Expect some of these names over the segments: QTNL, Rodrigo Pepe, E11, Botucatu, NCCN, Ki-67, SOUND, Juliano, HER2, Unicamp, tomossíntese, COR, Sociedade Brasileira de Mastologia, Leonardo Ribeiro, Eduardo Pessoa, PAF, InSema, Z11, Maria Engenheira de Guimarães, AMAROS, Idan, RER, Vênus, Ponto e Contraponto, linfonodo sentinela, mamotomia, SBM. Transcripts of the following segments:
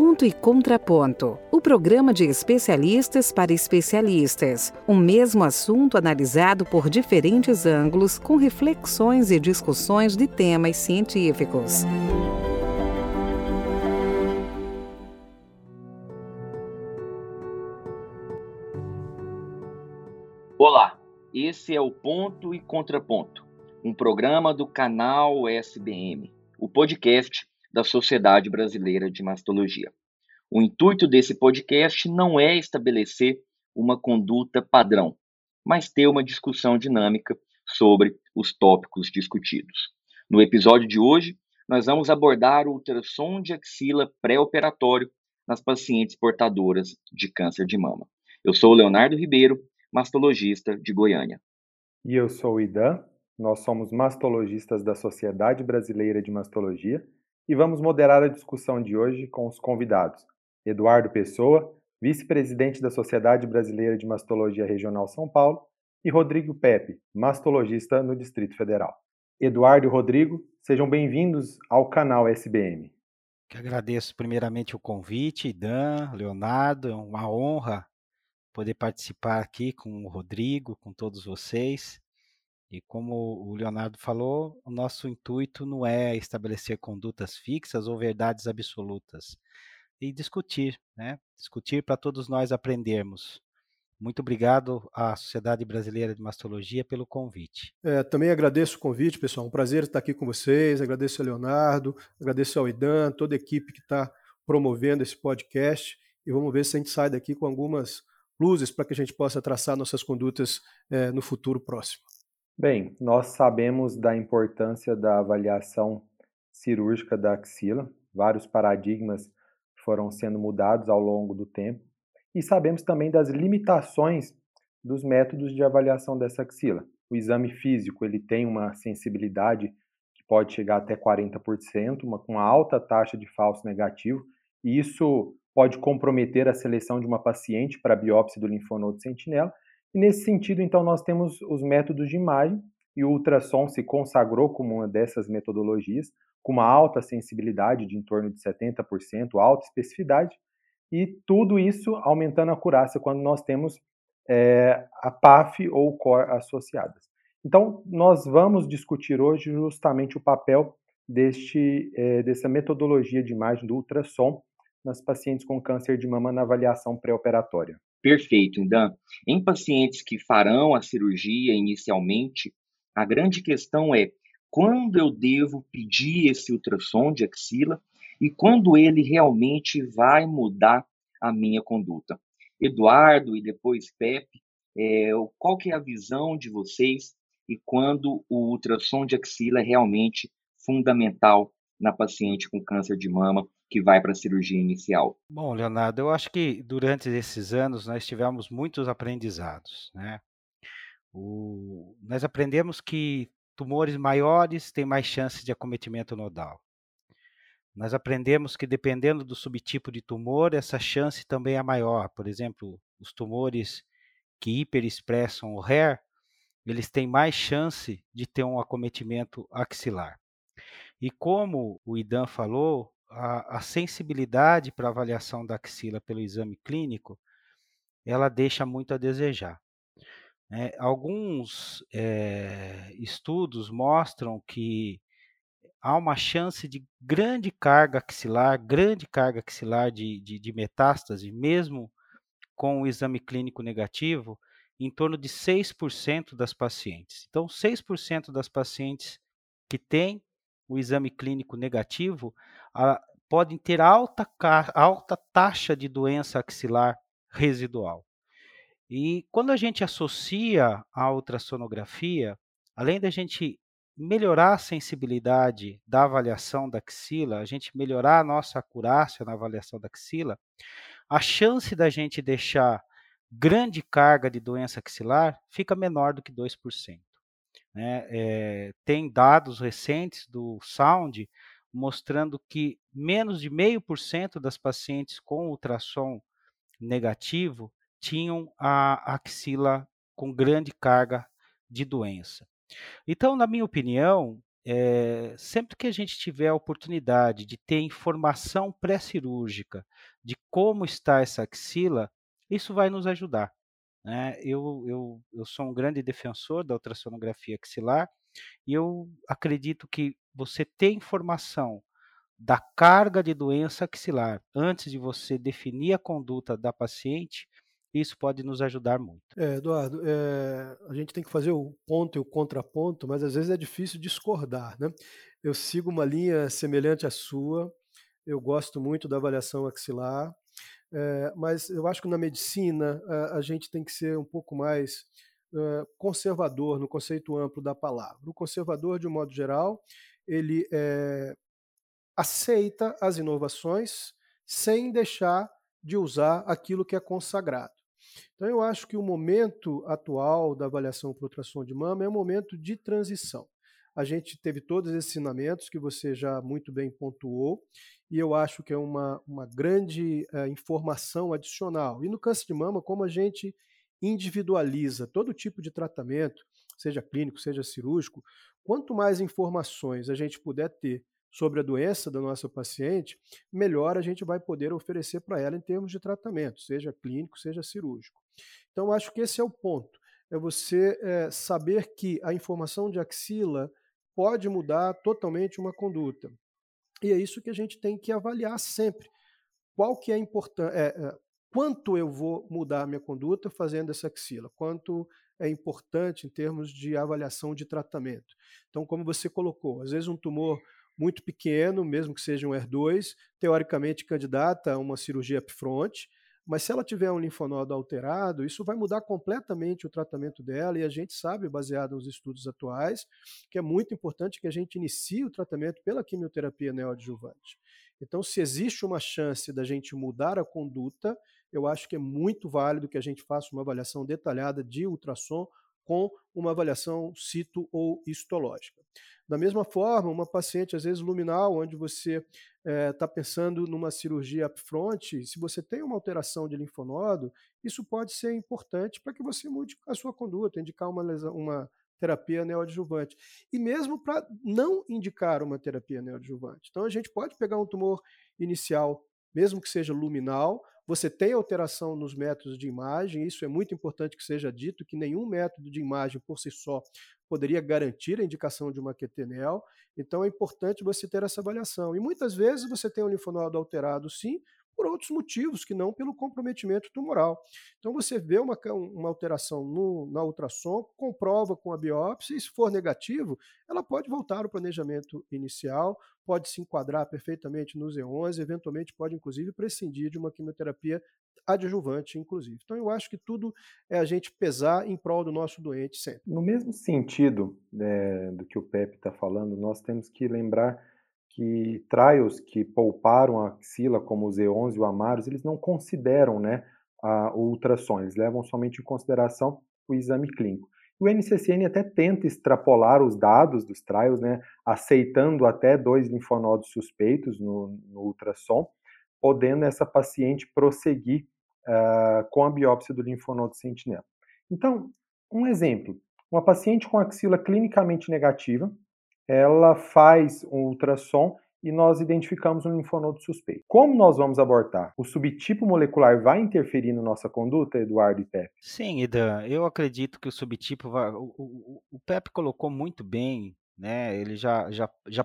Ponto e Contraponto, o programa de especialistas para especialistas, um mesmo assunto analisado por diferentes ângulos com reflexões e discussões de temas científicos. Olá, esse é o Ponto e Contraponto, um programa do canal SBM, o podcast da Sociedade Brasileira de Mastologia. O intuito desse podcast não é estabelecer uma conduta padrão, mas ter uma discussão dinâmica sobre os tópicos discutidos. No episódio de hoje, nós vamos abordar o ultrassom de axila pré-operatório nas pacientes portadoras de câncer de mama. Eu sou o Leonardo Ribeiro, mastologista de Goiânia. E eu sou o Idan, nós somos mastologistas da Sociedade Brasileira de Mastologia, e vamos moderar a discussão de hoje com os convidados Eduardo Pessoa, vice-presidente da Sociedade Brasileira de Mastologia Regional São Paulo, e Rodrigo Pepe, mastologista no Distrito Federal. Eduardo e Rodrigo, sejam bem-vindos ao canal SBM. Que agradeço primeiramente o convite, Idan, Leonardo, é uma honra poder participar aqui com o Rodrigo, com todos vocês. E como o Leonardo falou, o nosso intuito não é estabelecer condutas fixas ou verdades absolutas, e discutir, né? Discutir para todos nós aprendermos. Muito obrigado à Sociedade Brasileira de Mastologia pelo convite. Também agradeço o convite, pessoal. Um prazer estar aqui com vocês. Agradeço ao Leonardo, agradeço ao Idan, toda a equipe que está promovendo esse podcast. E vamos ver se a gente sai daqui com algumas luzes para que a gente possa traçar nossas condutas no futuro próximo. Bem, nós sabemos da importância da avaliação cirúrgica da axila. Vários paradigmas foram sendo mudados ao longo do tempo. E sabemos também das limitações dos métodos de avaliação dessa axila. O exame físico, ele tem uma sensibilidade que pode chegar até 40%, com uma alta taxa de falso negativo. E isso pode comprometer a seleção de uma paciente para a biópsia do linfonodo sentinela. E nesse sentido, então, nós temos os métodos de imagem, e o ultrassom se consagrou como uma dessas metodologias, com uma alta sensibilidade de em torno de 70%, alta especificidade, e tudo isso aumentando a acurácia quando nós temos a PAF ou COR associadas. Então, nós vamos discutir hoje justamente o papel dessa metodologia de imagem do ultrassom nas pacientes com câncer de mama na avaliação pré-operatória. Perfeito, Idan. Em pacientes que farão a cirurgia inicialmente, a grande questão é quando eu devo pedir esse ultrassom de axila e quando ele realmente vai mudar a minha conduta. Eduardo e depois Pepe, qual que é a visão de vocês e quando o ultrassom de axila é realmente fundamental na paciente com câncer de mama que vai para a cirurgia inicial? Bom, Leonardo, eu acho que durante esses anos nós tivemos muitos aprendizados, né? Nós aprendemos que tumores maiores têm mais chances de acometimento nodal. Nós aprendemos que, dependendo do subtipo de tumor, essa chance também é maior. Por exemplo, os tumores que hiperexpressam o RER, eles têm mais chance de ter um acometimento axilar. E como o Idan falou, a sensibilidade para avaliação da axila pelo exame clínico, ela deixa muito a desejar. Alguns estudos mostram que há uma chance de grande carga axilar de metástase, mesmo com o exame clínico negativo, em torno de 6% das pacientes. Então, 6% das pacientes que têm o exame clínico negativo podem ter alta taxa de doença axilar residual. E quando a gente associa a ultrassonografia, além da gente melhorar a sensibilidade da avaliação da axila, a gente melhorar a nossa acurácia na avaliação da axila, a chance da gente deixar grande carga de doença axilar fica menor do que 2%. Tem dados recentes do SOUND mostrando que menos de 0,5% das pacientes com ultrassom negativo tinham a axila com grande carga de doença. Então, na minha opinião, sempre que a gente tiver a oportunidade de ter informação pré-cirúrgica de como está essa axila, isso vai nos ajudar. Né? Eu sou um grande defensor da ultrassonografia axilar e eu acredito que você ter informação da carga de doença axilar antes de você definir a conduta da paciente, isso pode nos ajudar muito. Eduardo, a gente tem que fazer o ponto e o contraponto, mas às vezes é difícil discordar, né? Eu sigo uma linha semelhante à sua, eu gosto muito da avaliação axilar, mas eu acho que na medicina a gente tem que ser um pouco mais conservador no conceito amplo da palavra. O conservador, de um modo geral, ele aceita as inovações sem deixar de usar aquilo que é consagrado. Então, eu acho que o momento atual da avaliação por ultrassom de mama é um momento de transição. A gente teve todos esses ensinamentos que você já muito bem pontuou, e eu acho que é uma grande informação adicional. E no câncer de mama, como a gente individualiza todo tipo de tratamento, seja clínico, seja cirúrgico, quanto mais informações a gente puder ter sobre a doença da nossa paciente, melhor a gente vai poder oferecer para ela em termos de tratamento, seja clínico, seja cirúrgico. Então, acho que esse é o ponto, é você saber que a informação de axila pode mudar totalmente uma conduta. E é isso que a gente tem que avaliar sempre. Qual que é importante? Quanto eu vou mudar a minha conduta fazendo essa axila? Quanto é importante em termos de avaliação de tratamento? Então, como você colocou, às vezes um tumor muito pequeno, mesmo que seja um HER2, teoricamente candidata a uma cirurgia upfront, mas se ela tiver um linfonodo alterado, isso vai mudar completamente o tratamento dela, e a gente sabe, baseado nos estudos atuais, que é muito importante que a gente inicie o tratamento pela quimioterapia neoadjuvante. Então, se existe uma chance da gente mudar a conduta, eu acho que é muito válido que a gente faça uma avaliação detalhada de ultrassom com uma avaliação cito ou histológica. Da mesma forma, uma paciente, às vezes, luminal, onde você está pensando numa cirurgia upfront, se você tem uma alteração de linfonodo, isso pode ser importante para que você mude a sua conduta, indicar uma terapia neoadjuvante. E mesmo para não indicar uma terapia neoadjuvante. Então, a gente pode pegar um tumor inicial, mesmo que seja luminal, você tem alteração nos métodos de imagem, isso é muito importante que seja dito, que nenhum método de imagem por si só poderia garantir a indicação de uma QTNL, então é importante você ter essa avaliação. E muitas vezes você tem um linfonodo alterado, sim, por outros motivos que não pelo comprometimento tumoral. Então você vê uma alteração na ultrassom, comprova com a biópsia, e se for negativo, ela pode voltar ao planejamento inicial, pode se enquadrar perfeitamente no Z11, eventualmente pode, inclusive, prescindir de uma quimioterapia adjuvante, inclusive. Então, eu acho que tudo é a gente pesar em prol do nosso doente sempre. No mesmo sentido do que o Pepe está falando, nós temos que lembrar que trials que pouparam a axila, como o Z11 e o AMAROS, eles não consideram o ultrassom, eles levam somente em consideração o exame clínico. O NCCN até tenta extrapolar os dados dos trials, aceitando até 2 linfonodos suspeitos no ultrassom, podendo essa paciente prosseguir com a biópsia do linfonodo sentinela. Então, um exemplo, uma paciente com axila clinicamente negativa, ela faz um ultrassom e nós identificamos um linfonodo suspeito. Como nós vamos abortar? O subtipo molecular vai interferir na nossa conduta, Eduardo e Pepe? Sim, Idan, eu acredito que o subtipo vai... O Pepe colocou muito bem, ele já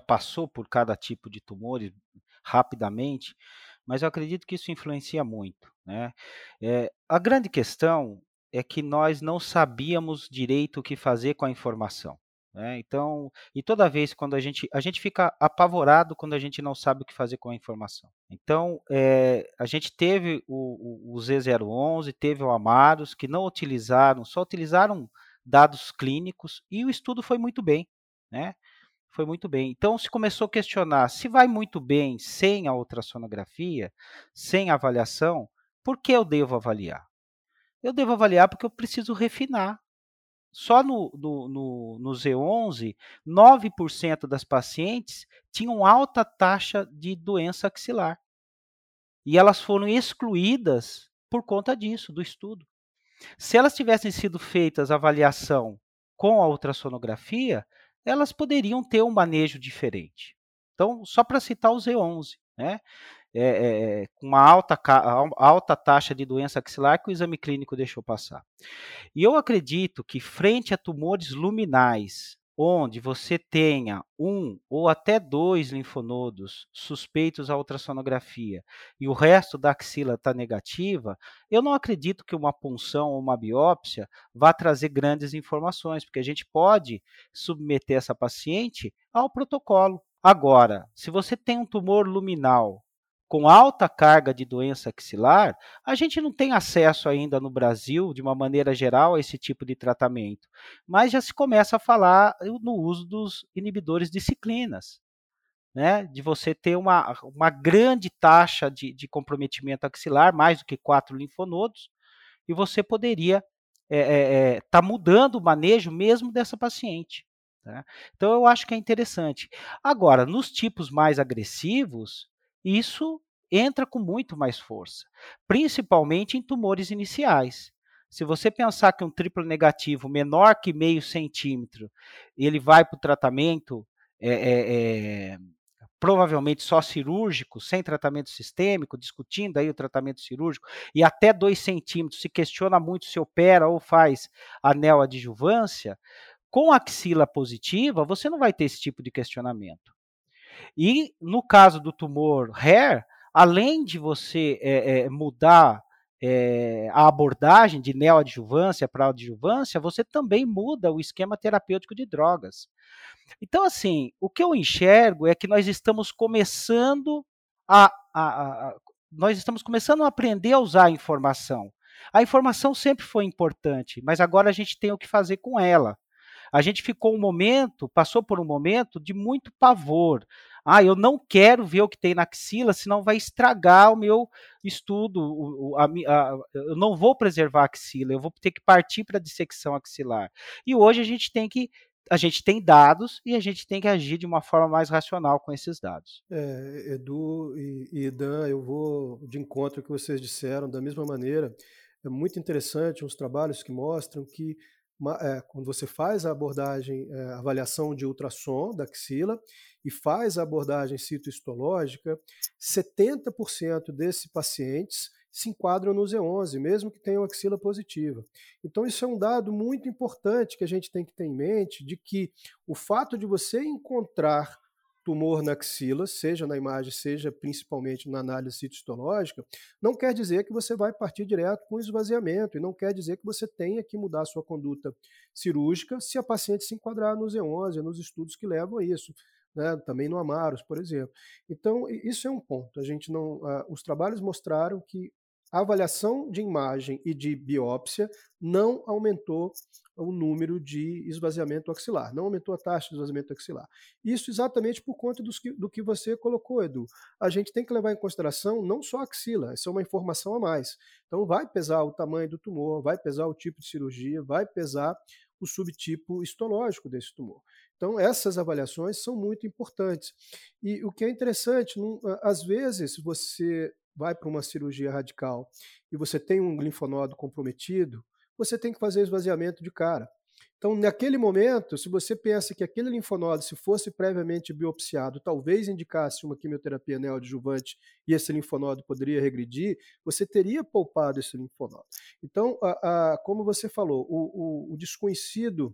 passou por cada tipo de tumores rapidamente, mas eu acredito que isso influencia muito. A grande questão é que nós não sabíamos direito o que fazer com a informação. Então, e toda vez quando a gente fica apavorado quando a gente não sabe o que fazer com a informação. Então, a gente teve o Z011, teve o AMAROS, que não utilizaram, só utilizaram dados clínicos, e o estudo foi muito bem, Foi muito bem. Então, se começou a questionar se vai muito bem sem a ultrassonografia, sem a avaliação, por que eu devo avaliar? Eu devo avaliar porque eu preciso refinar. Só no Z11, 9% das pacientes tinham alta taxa de doença axilar. E elas foram excluídas por conta disso, do estudo. Se elas tivessem sido feitas a avaliação com a ultrassonografia, elas poderiam ter um manejo diferente. Então, só para citar o Z11, né? Com uma alta taxa de doença axilar que o exame clínico deixou passar. E eu acredito que frente a tumores luminais, onde você tenha 1 ou até 2 linfonodos suspeitos à ultrassonografia e o resto da axila está negativa, eu não acredito que uma punção ou uma biópsia vá trazer grandes informações, porque a gente pode submeter essa paciente ao protocolo. Agora, se você tem um tumor luminal com alta carga de doença axilar, a gente não tem acesso ainda no Brasil, de uma maneira geral, a esse tipo de tratamento. Mas já se começa a falar no uso dos inibidores de ciclinas, né? De você ter uma grande taxa de comprometimento axilar, mais do que 4 linfonodos, e você poderia tá mudando o manejo mesmo dessa paciente. Tá? Então, eu acho que é interessante. Agora, nos tipos mais agressivos, isso entra com muito mais força, principalmente em tumores iniciais. Se você pensar que um triplo negativo menor que meio centímetro, ele vai para o tratamento provavelmente só cirúrgico, sem tratamento sistêmico, discutindo aí o tratamento cirúrgico, e até 2 centímetros se questiona muito se opera ou faz anel adjuvância, com axila positiva você não vai ter esse tipo de questionamento. E no caso do tumor RER, além de você mudar a abordagem de neoadjuvância para adjuvância, você também muda o esquema terapêutico de drogas. Então, assim, o que eu enxergo é que nós estamos começando a aprender a usar a informação. A informação sempre foi importante, mas agora a gente tem o que fazer com ela. A gente passou por um momento de muito pavor. Eu não quero ver o que tem na axila, senão vai estragar o meu estudo. Eu não vou preservar a axila, eu vou ter que partir para a dissecção axilar. E hoje a gente tem dados e a gente tem que agir de uma forma mais racional com esses dados. Edu e Idan, eu vou de encontro ao que vocês disseram da mesma maneira. É muito interessante uns trabalhos que mostram que quando você faz a abordagem, a avaliação de ultrassom da axila e faz a abordagem citohistológica, 70% desses pacientes se enquadram no Z11, mesmo que tenham axila positiva. Então, isso é um dado muito importante que a gente tem que ter em mente, de que o fato de você encontrar tumor na axila, seja na imagem, seja principalmente na análise citohistológica, não quer dizer que você vai partir direto com esvaziamento e não quer dizer que você tenha que mudar a sua conduta cirúrgica se a paciente se enquadrar no Z11, nos estudos que levam a isso, né? Também no AMAROS, por exemplo. Então, isso é um ponto. Os trabalhos mostraram que a avaliação de imagem e de biópsia não aumentou o número de esvaziamento axilar, não aumentou a taxa de esvaziamento axilar. Isso exatamente por conta do que você colocou, Edu. A gente tem que levar em consideração não só a axila, essa é uma informação a mais. Então vai pesar o tamanho do tumor, vai pesar o tipo de cirurgia, vai pesar o subtipo histológico desse tumor. Então essas avaliações são muito importantes. E o que é interessante, às vezes você vai para uma cirurgia radical e você tem um linfonodo comprometido, você tem que fazer esvaziamento de cara. Então, naquele momento, se você pensa que aquele linfonodo, se fosse previamente biopsiado, talvez indicasse uma quimioterapia neoadjuvante e esse linfonodo poderia regredir, você teria poupado esse linfonodo. Então, como você falou, o desconhecido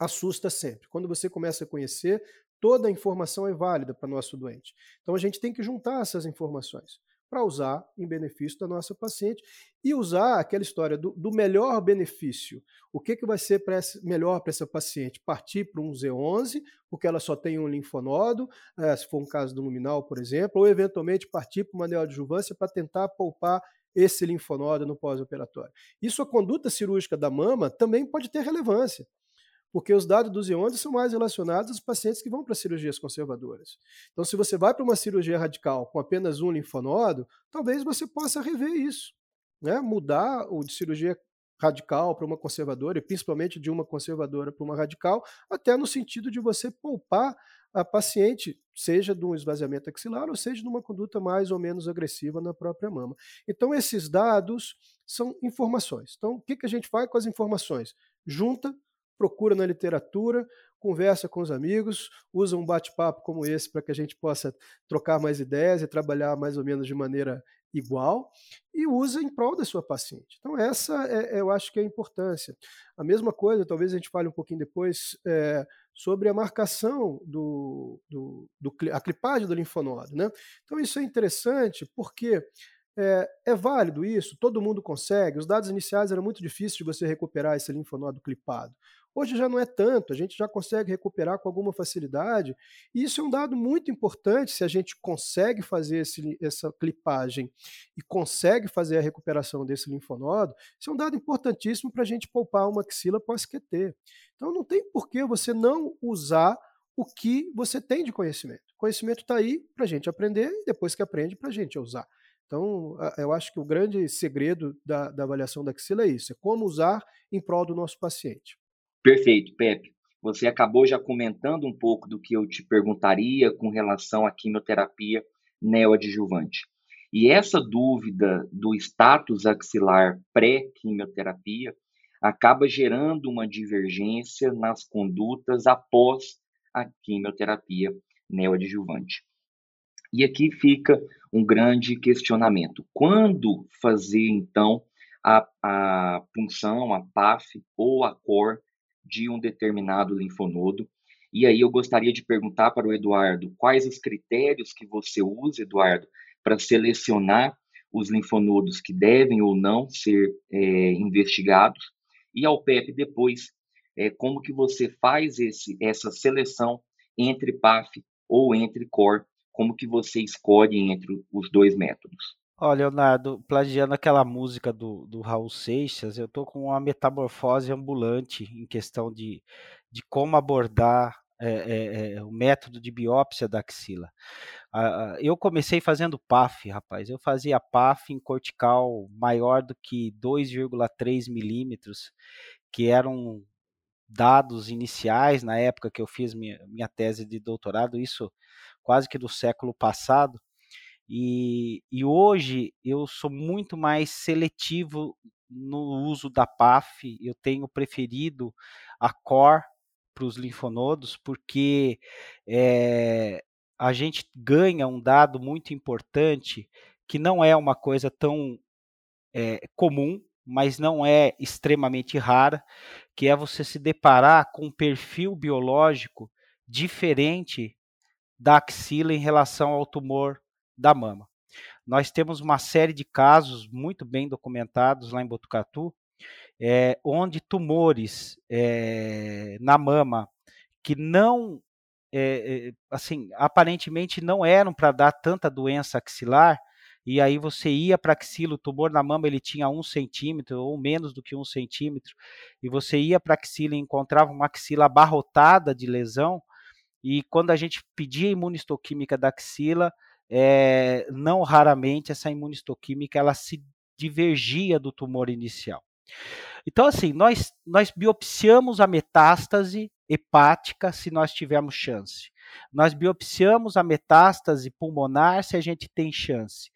assusta sempre. Quando você começa a conhecer, toda a informação é válida para o nosso doente. Então, a gente tem que juntar essas informações para usar em benefício da nossa paciente e usar aquela história do melhor benefício. O que vai ser melhor para essa paciente? Partir para um Z11, porque ela só tem um linfonodo, se for um caso do luminal, por exemplo, ou eventualmente partir para uma neoadjuvância para tentar poupar esse linfonodo no pós-operatório. Isso, a conduta cirúrgica da mama também pode ter relevância, porque os dados dos E11 são mais relacionados aos pacientes que vão para cirurgias conservadoras. Então, se você vai para uma cirurgia radical com apenas um linfonodo, talvez você possa rever isso, né? Mudar de cirurgia radical para uma conservadora, e principalmente de uma conservadora para uma radical, até no sentido de você poupar a paciente, seja de um esvaziamento axilar ou seja de uma conduta mais ou menos agressiva na própria mama. Então, esses dados são informações. Então, o que a gente faz com as informações? Junta, procura na literatura, conversa com os amigos, usa um bate-papo como esse para que a gente possa trocar mais ideias e trabalhar mais ou menos de maneira igual, e usa em prol da sua paciente. Então essa eu acho que é a importância. A mesma coisa, talvez a gente fale um pouquinho depois, sobre a marcação a clipagem do linfonodo, né? Então isso é interessante porque é válido isso, todo mundo consegue. Os dados iniciais era muito difícil de você recuperar esse linfonodo clipado. Hoje já não é tanto, a gente já consegue recuperar com alguma facilidade, e isso é um dado muito importante. Se a gente consegue fazer essa clipagem e consegue fazer a recuperação desse linfonodo, isso é um dado importantíssimo para a gente poupar uma axila pós-QT. Então não tem por que você não usar o que você tem de conhecimento. O conhecimento está aí para a gente aprender, e depois que aprende, para a gente usar. Então, eu acho que o grande segredo da avaliação da axila é isso, é como usar em prol do nosso paciente. Perfeito, Pepe. Você acabou já comentando um pouco do que eu te perguntaria com relação à quimioterapia neoadjuvante. E essa dúvida do status axilar pré-quimioterapia acaba gerando uma divergência nas condutas após a quimioterapia neoadjuvante. E aqui fica um grande questionamento. Quando fazer, então, a punção, a PAF ou a COR de um determinado linfonodo? E aí eu gostaria de perguntar para o Eduardo, quais os critérios que você usa, Eduardo, para selecionar os linfonodos que devem ou não ser investigados? E ao Pepe depois, como que você faz essa seleção entre PAF ou entre COR? Como que você escolhe entre os dois métodos? Olha, Leonardo, plagiando aquela música do Raul Seixas, eu estou com uma metamorfose ambulante em questão de como abordar o método de biópsia da axila. Eu comecei fazendo PAF, rapaz. Eu fazia PAF em cortical maior do que 2,3 milímetros, que eram dados iniciais na época que eu fiz minha tese de doutorado, isso quase que do século passado. E hoje eu sou muito mais seletivo no uso da PAF, eu tenho preferido a COR para os linfonodos, porque a gente ganha um dado muito importante, que não é uma coisa tão comum, mas não é extremamente rara, que é você se deparar com um perfil biológico diferente da axila em relação ao tumor da mama. Nós temos uma série de casos muito bem documentados lá em Botucatu, onde tumores na mama que não, aparentemente não eram para dar tanta doença axilar, e aí você ia para a axila, o tumor na mama ele tinha 1 centímetro ou menos do que 1 centímetro, e você ia para a axila e encontrava uma axila abarrotada de lesão, e quando a gente pedia imunistoquímica da axila, não raramente essa imunistoquímica ela se divergia do tumor inicial. Então, assim, nós biopsiamos a metástase hepática se nós tivermos chance. Nós biopsiamos a metástase pulmonar se a gente tem chance.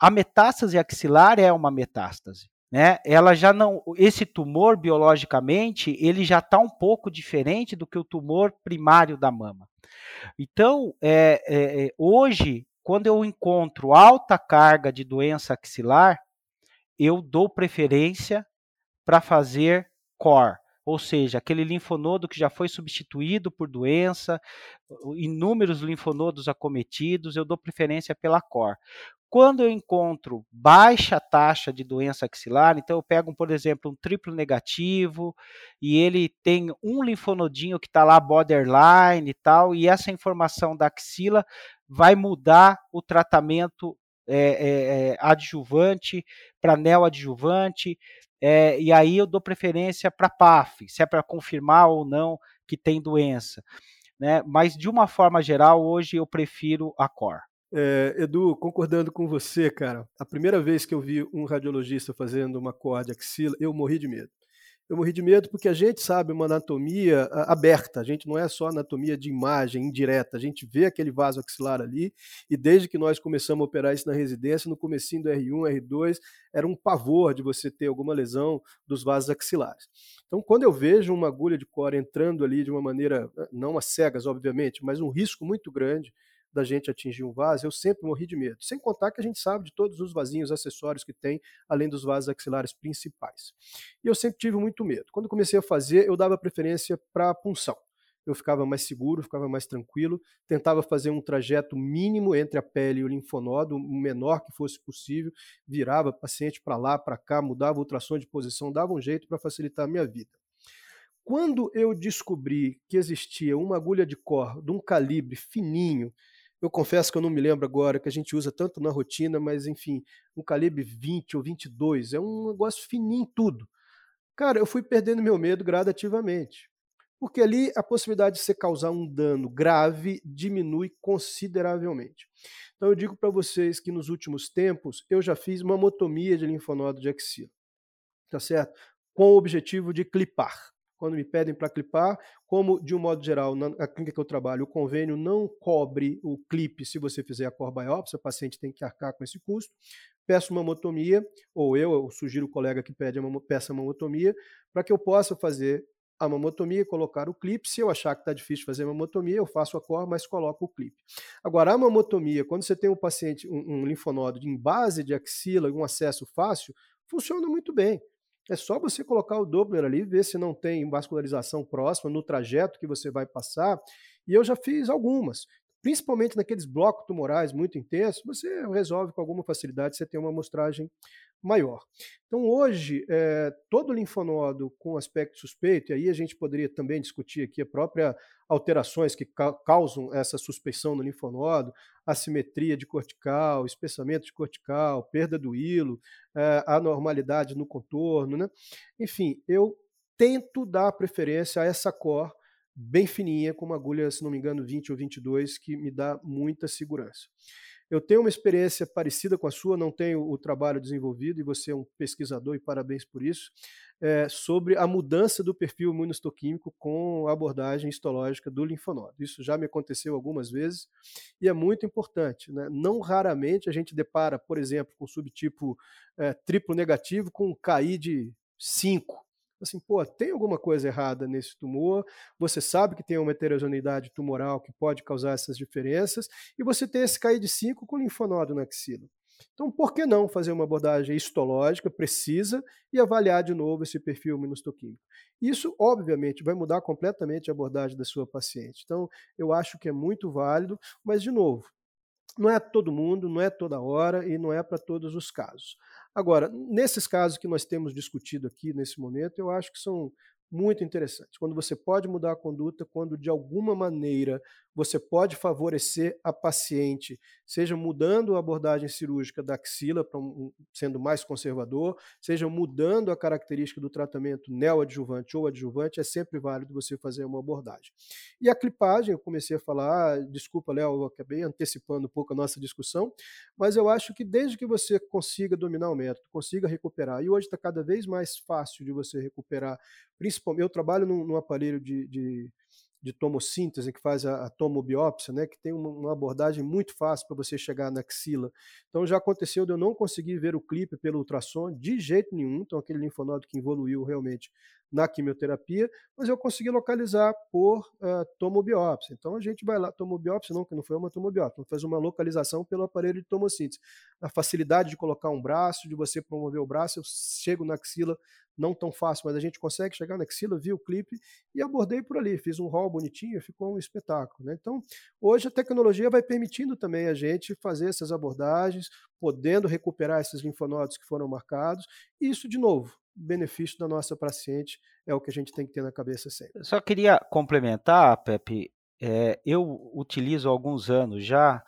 A metástase axilar é uma metástase, né? Ela já não, esse tumor, biologicamente, ele já está um pouco diferente do que o tumor primário da mama. Então, hoje, quando eu encontro alta carga de doença axilar, eu dou preferência para fazer COR, ou seja, aquele linfonodo que já foi substituído por doença, inúmeros linfonodos acometidos, eu dou preferência pela COR. Quando eu encontro baixa taxa de doença axilar, então eu pego, por exemplo, um triplo negativo e ele tem um linfonodinho que está lá borderline e tal, e essa informação da axila vai mudar o tratamento adjuvante para neoadjuvante, e aí eu dou preferência para PAF, se é para confirmar ou não que tem doença, né? Mas de uma forma geral, hoje eu prefiro a COR. Edu, concordando com você, cara, a primeira vez que eu vi um radiologista fazendo uma COR de axila, eu morri de medo. Eu morri de medo porque a gente sabe uma anatomia aberta, a gente não é só anatomia de imagem indireta, a gente vê aquele vaso axilar ali, e desde que nós começamos a operar isso na residência, no comecinho do R1, R2, era um pavor de você ter alguma lesão dos vasos axilares. Então, quando eu vejo uma agulha de COR entrando ali de uma maneira, não às cegas, obviamente, mas um risco muito grande da gente atingir um vaso, eu sempre morri de medo. Sem contar que a gente sabe de todos os vasinhos acessórios que tem, além dos vasos axilares principais. E eu sempre tive muito medo. Quando comecei a fazer, eu dava preferência para a punção. Eu ficava mais seguro, ficava mais tranquilo, tentava fazer um trajeto mínimo entre a pele e o linfonodo, o menor que fosse possível, virava paciente para lá, para cá, mudava o ultrassom de posição, dava um jeito para facilitar a minha vida. Quando eu descobri que existia uma agulha de COR de um calibre fininho, eu confesso que eu não me lembro agora, que a gente usa tanto na rotina, mas enfim, um calibre 20 ou 22, é um negócio fininho em tudo. Cara, eu fui perdendo meu medo gradativamente, porque ali a possibilidade de você causar um dano grave diminui consideravelmente. Então eu digo para vocês que nos últimos tempos eu já fiz mamotomia de linfonodo de axila, tá certo? Com o objetivo de clipar. Quando me pedem para clipar, como de um modo geral, na clínica que eu trabalho, o convênio não cobre o clipe se você fizer a COR biópsia, o paciente tem que arcar com esse custo, peço mamotomia, ou eu sugiro o colega que peça mamotomia, para que eu possa fazer a mamotomia, colocar o clipe. Se eu achar que está difícil fazer a mamotomia, eu faço a COR, mas coloco o clipe. Agora, a mamotomia, quando você tem um paciente, um linfonodo em base de axila, um acesso fácil, funciona muito bem. É só você colocar o Doppler ali, ver se não tem vascularização próxima no trajeto que você vai passar. E eu já fiz algumas, principalmente naqueles blocos tumorais muito intensos, você resolve com alguma facilidade, você tem uma amostragem maior. Então hoje, todo linfonodo com aspecto suspeito, e aí a gente poderia também discutir aqui a própria alterações que causam essa suspeição no linfonodo, assimetria de cortical, espessamento de cortical, perda do hilo, anormalidade no contorno, né? Enfim, eu tento dar preferência a essa COR bem fininha, com uma agulha, se não me engano, 20 ou 22, que me dá muita segurança. Eu tenho uma experiência parecida com a sua, não tenho o trabalho desenvolvido, e você é um pesquisador, e parabéns por isso, sobre a mudança do perfil imunohistoquímico com a abordagem histológica do linfonodo. Isso já me aconteceu algumas vezes, e é muito importante, né? Não raramente a gente depara, por exemplo, com subtipo triplo negativo, com um KI de 5. Assim, pô, tem alguma coisa errada nesse tumor, você sabe que tem uma heterogeneidade tumoral que pode causar essas diferenças, e você tem esse KI de 5 com linfonodo na axila. Então, por que não fazer uma abordagem histológica precisa e avaliar de novo esse perfil imunohistoquímico? Isso, obviamente, vai mudar completamente a abordagem da sua paciente. Então, eu acho que é muito válido, mas, de novo, não é todo mundo, não é toda hora e não é para todos os casos. Agora, nesses casos que nós temos discutido aqui nesse momento, eu acho que são muito interessantes. Quando você pode mudar a conduta, quando de alguma maneira você pode favorecer a paciente, seja mudando a abordagem cirúrgica da axila, sendo mais conservador, seja mudando a característica do tratamento neoadjuvante ou adjuvante, é sempre válido você fazer uma abordagem. E a clipagem, eu comecei a falar, desculpa, Léo, eu acabei antecipando um pouco a nossa discussão, mas eu acho que desde que você consiga dominar o método, consiga recuperar, e hoje está cada vez mais fácil de você recuperar, eu trabalho num aparelho de tomossíntese, que faz a tomobiópsia, né, que tem uma abordagem muito fácil para você chegar na axila. Então já aconteceu de eu não conseguir ver o clipe pelo ultrassom de jeito nenhum, então aquele linfonodo que evoluiu realmente na quimioterapia, mas eu consegui localizar por tomobiópsia. Então a gente vai lá, tomobiópsia, não, que não foi uma tomobiópsia, faz uma localização pelo aparelho de tomossíntese. A facilidade de colocar um braço, de você promover o braço, eu chego na axila, não tão fácil, mas a gente consegue chegar na axila, vi o clipe e abordei por ali, fiz um rol bonitinho, ficou um espetáculo, né? Então, hoje a tecnologia vai permitindo também a gente fazer essas abordagens, podendo recuperar esses linfonodos que foram marcados, e isso, de novo, benefício da nossa paciente, é o que a gente tem que ter na cabeça sempre. Só queria complementar, Pepe, eu utilizo há alguns anos já,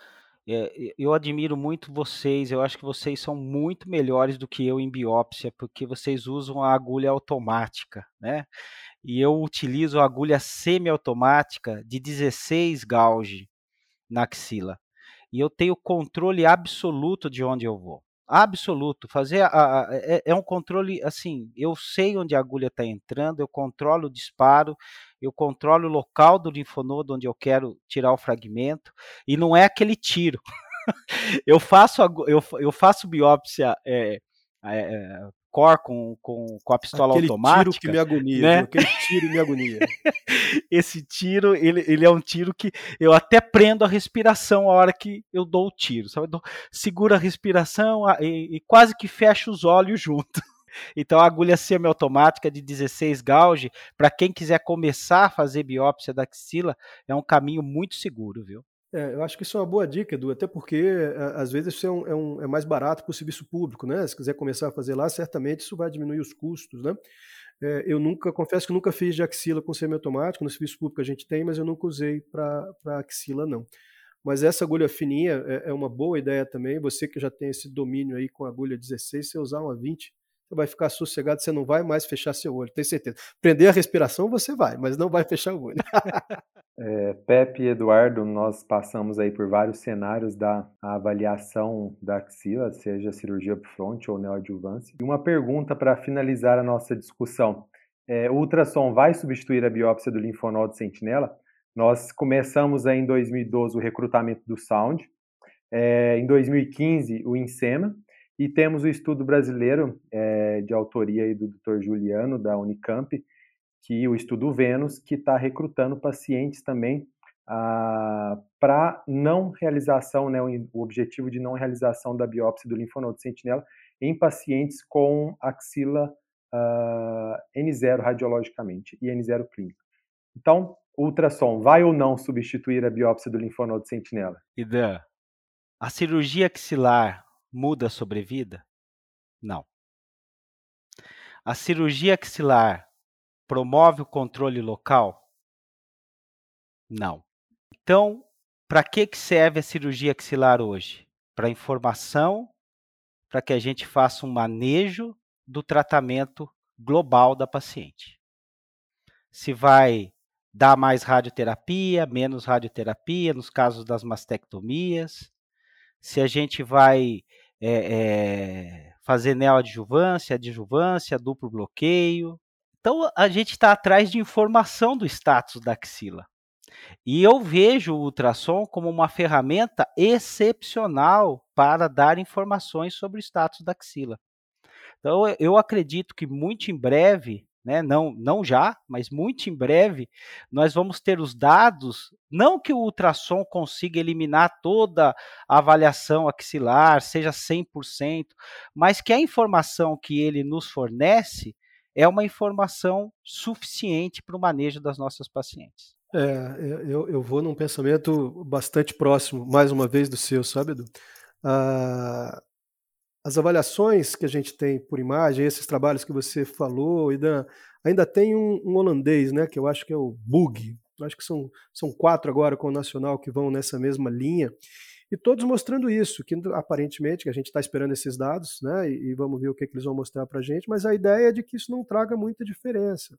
eu admiro muito vocês, eu acho que vocês são muito melhores do que eu em biópsia, porque vocês usam a agulha automática, né? E eu utilizo a agulha semiautomática de 16 gauge na axila, e eu tenho controle absoluto de onde eu vou. absoluto. Fazer é um controle, assim, eu sei onde a agulha está entrando, eu controlo o disparo, eu controlo o local do linfonodo onde eu quero tirar o fragmento, e não é aquele tiro. eu faço biópsia COR com a pistola aquele automática. Tiro que me agonia, né? Aquele tiro me agonia. Esse tiro, ele é um tiro que eu até prendo a respiração a hora que eu dou o tiro, sabe? Seguro a respiração e quase que fecho os olhos junto. Então, a agulha semiautomática de 16 gauge, para quem quiser começar a fazer biópsia da axila, é um caminho muito seguro, viu? Eu acho que isso é uma boa dica, Edu, até porque às vezes isso é mais barato para o serviço público, né? Se quiser começar a fazer lá, certamente isso vai diminuir os custos, né? Eu confesso que nunca fiz de axila com semiautomático, no serviço público a gente tem, mas eu nunca usei para axila, não. Mas essa agulha fininha é uma boa ideia também, você que já tem esse domínio aí com a agulha 16, se usar uma 20, você vai ficar sossegado, você não vai mais fechar seu olho, tenho certeza. Prender a respiração você vai, mas não vai fechar o olho. Pepe e Eduardo, nós passamos aí por vários cenários da avaliação da axila, seja cirurgia upfront ou neoadjuvância. E uma pergunta para finalizar a nossa discussão. O ultrassom vai substituir a biópsia do linfonodo sentinela? Nós começamos aí em 2012 o recrutamento do SOUND, em 2015 o InSema, e temos o estudo brasileiro de autoria aí do Dr. Juliano, da Unicamp, que o estudo Vênus, que está recrutando pacientes também para não realização, né, o objetivo de não realização da biópsia do linfonodo sentinela em pacientes com axila N0 radiologicamente e N0 clínico. Então, ultrassom, vai ou não substituir a biópsia do linfonodo sentinela? Idan, a cirurgia axilar muda a sobrevida? Não. A cirurgia axilar promove o controle local? Não. Então, para que serve a cirurgia axilar hoje? Para informação, para que a gente faça um manejo do tratamento global da paciente. Se vai dar mais radioterapia, menos radioterapia, nos casos das mastectomias, se a gente vai fazer neoadjuvância, adjuvância, duplo bloqueio. Então, a gente está atrás de informação do status da axila. E eu vejo o ultrassom como uma ferramenta excepcional para dar informações sobre o status da axila. Então, eu acredito que muito em breve, né, não já, mas muito em breve, nós vamos ter os dados, não que o ultrassom consiga eliminar toda a avaliação axilar, seja 100%, mas que a informação que ele nos fornece é uma informação suficiente para o manejo das nossas pacientes. Eu vou num pensamento bastante próximo, mais uma vez, do seu, sabe, Edu? As avaliações que a gente tem por imagem, esses trabalhos que você falou, Idan, ainda tem um holandês, né, que eu acho que é o Bug, acho que são 4 agora com o Nacional que vão nessa mesma linha, e todos mostrando isso, que aparentemente a gente está esperando esses dados, né, e vamos ver o que eles vão mostrar para a gente, mas a ideia é de que isso não traga muita diferença.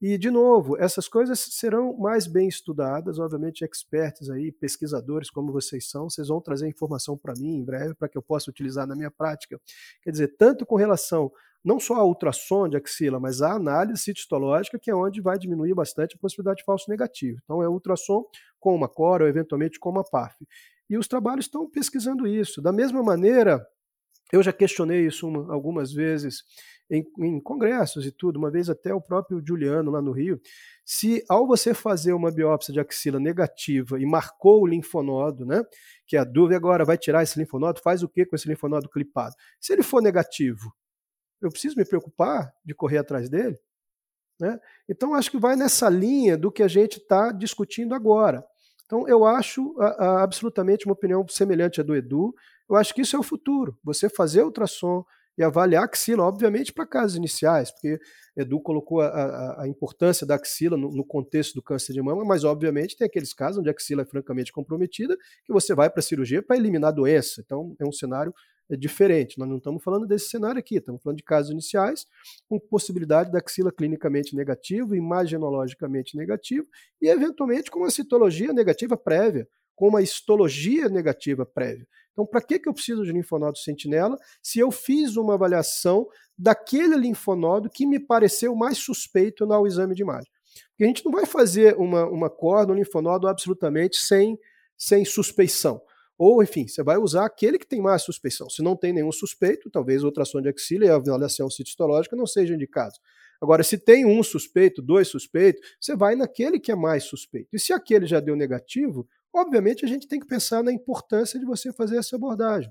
E, de novo, essas coisas serão mais bem estudadas, obviamente experts aí, pesquisadores como vocês são, vocês vão trazer informação para mim em breve, para que eu possa utilizar na minha prática. Quer dizer, tanto com relação não só a ultrassom de axila, mas a análise citológica, que é onde vai diminuir bastante a possibilidade de falso negativo. Então, é ultrassom com uma COR ou, eventualmente, com uma PAF. E os trabalhos estão pesquisando isso. Da mesma maneira, eu já questionei isso algumas vezes em congressos e tudo, uma vez até o próprio Juliano lá no Rio, se ao você fazer uma biópsia de axila negativa e marcou o linfonodo, né, que a dúvida agora vai tirar esse linfonodo, faz o que com esse linfonodo clipado? Se ele for negativo, eu preciso me preocupar de correr atrás dele? Né? Então, acho que vai nessa linha do que a gente está discutindo agora. Então, eu acho absolutamente uma opinião semelhante à do Edu. Eu acho que isso é o futuro. Você fazer ultrassom e avaliar a axila, obviamente, para casos iniciais, porque Edu colocou a importância da axila no contexto do câncer de mama, mas, obviamente, tem aqueles casos onde a axila é francamente comprometida, que você vai para a cirurgia para eliminar a doença. Então, é um cenário diferente. Nós não estamos falando desse cenário aqui, estamos falando de casos iniciais com possibilidade da axila clinicamente negativa, imagenologicamente negativa e, eventualmente, com uma citologia negativa prévia, com uma histologia negativa prévia. Então, para que eu preciso de linfonodo sentinela se eu fiz uma avaliação daquele linfonodo que me pareceu mais suspeito no exame de imagem? Porque a gente não vai fazer uma COR no linfonodo absolutamente sem suspeição. Ou, enfim, você vai usar aquele que tem mais suspeição. Se não tem nenhum suspeito, talvez a ultrassom de axila e a avaliação citológica não sejam indicados. Agora, se tem um suspeito, dois suspeitos, você vai naquele que é mais suspeito. E se aquele já deu negativo, obviamente a gente tem que pensar na importância de você fazer essa abordagem.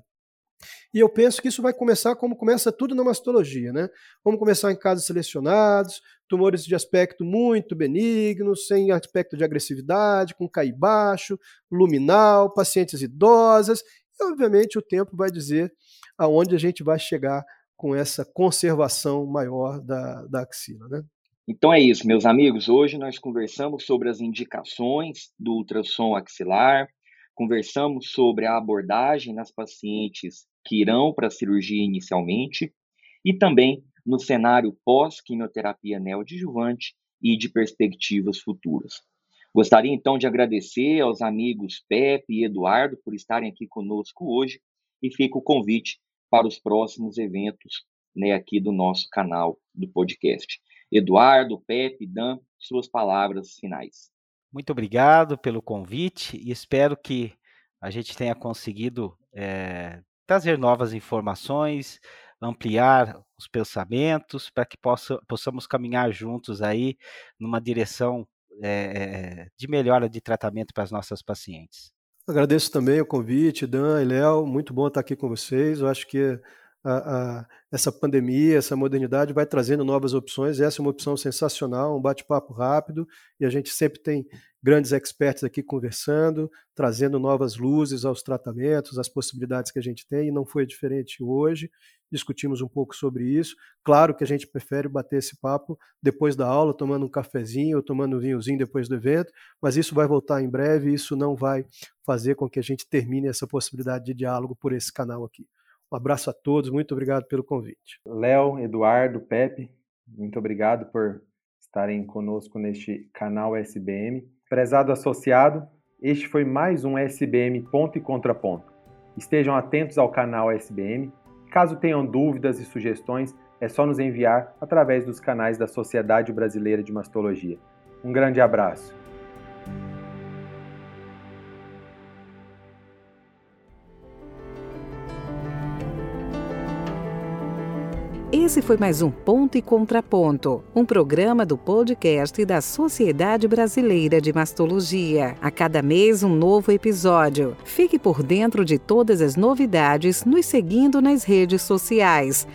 E eu penso que isso vai começar como começa tudo na mastologia, né? Vamos começar em casos selecionados, tumores de aspecto muito benigno, sem aspecto de agressividade, com CAI baixo, luminal, pacientes idosas. E, obviamente, o tempo vai dizer aonde a gente vai chegar com essa conservação maior da axila, né? Então é isso, meus amigos. Hoje nós conversamos sobre as indicações do ultrassom axilar, conversamos sobre a abordagem nas pacientes que irão para a cirurgia inicialmente e também no cenário pós-quimioterapia neoadjuvante e de perspectivas futuras. Gostaria então de agradecer aos amigos Pepe e Eduardo por estarem aqui conosco hoje e fica o convite para os próximos eventos, né, aqui do nosso canal do podcast. Eduardo, Pepe, Dan, suas palavras finais. Muito obrigado pelo convite e espero que a gente tenha conseguido trazer novas informações, ampliar os pensamentos para que possamos caminhar juntos aí numa direção de melhora de tratamento para as nossas pacientes. Agradeço também o convite, Dan e Léo, muito bom estar aqui com vocês. Eu acho que essa pandemia, essa modernidade vai trazendo novas opções, essa é uma opção sensacional, um bate-papo rápido e a gente sempre tem grandes experts aqui conversando, trazendo novas luzes aos tratamentos, às possibilidades que a gente tem e não foi diferente hoje, discutimos um pouco sobre isso, claro que a gente prefere bater esse papo depois da aula, tomando um cafezinho ou tomando um vinhozinho depois do evento, mas isso vai voltar em breve e isso não vai fazer com que a gente termine essa possibilidade de diálogo por esse canal aqui. Um abraço a todos, muito obrigado pelo convite. Léo, Eduardo, Pepe, muito obrigado por estarem conosco neste canal SBM. Prezado associado, este foi mais um SBM Ponto e Contraponto. Estejam atentos ao canal SBM. Caso tenham dúvidas e sugestões, é só nos enviar através dos canais da Sociedade Brasileira de Mastologia. Um grande abraço. Esse foi mais um Ponto e Contraponto, um programa do podcast da Sociedade Brasileira de Mastologia. A cada mês, um novo episódio. Fique por dentro de todas as novidades nos seguindo nas redes sociais.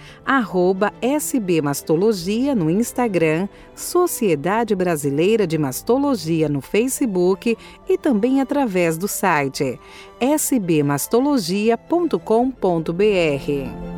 @SBMastologia no Instagram, Sociedade Brasileira de Mastologia no Facebook e também através do site sbmastologia.com.br.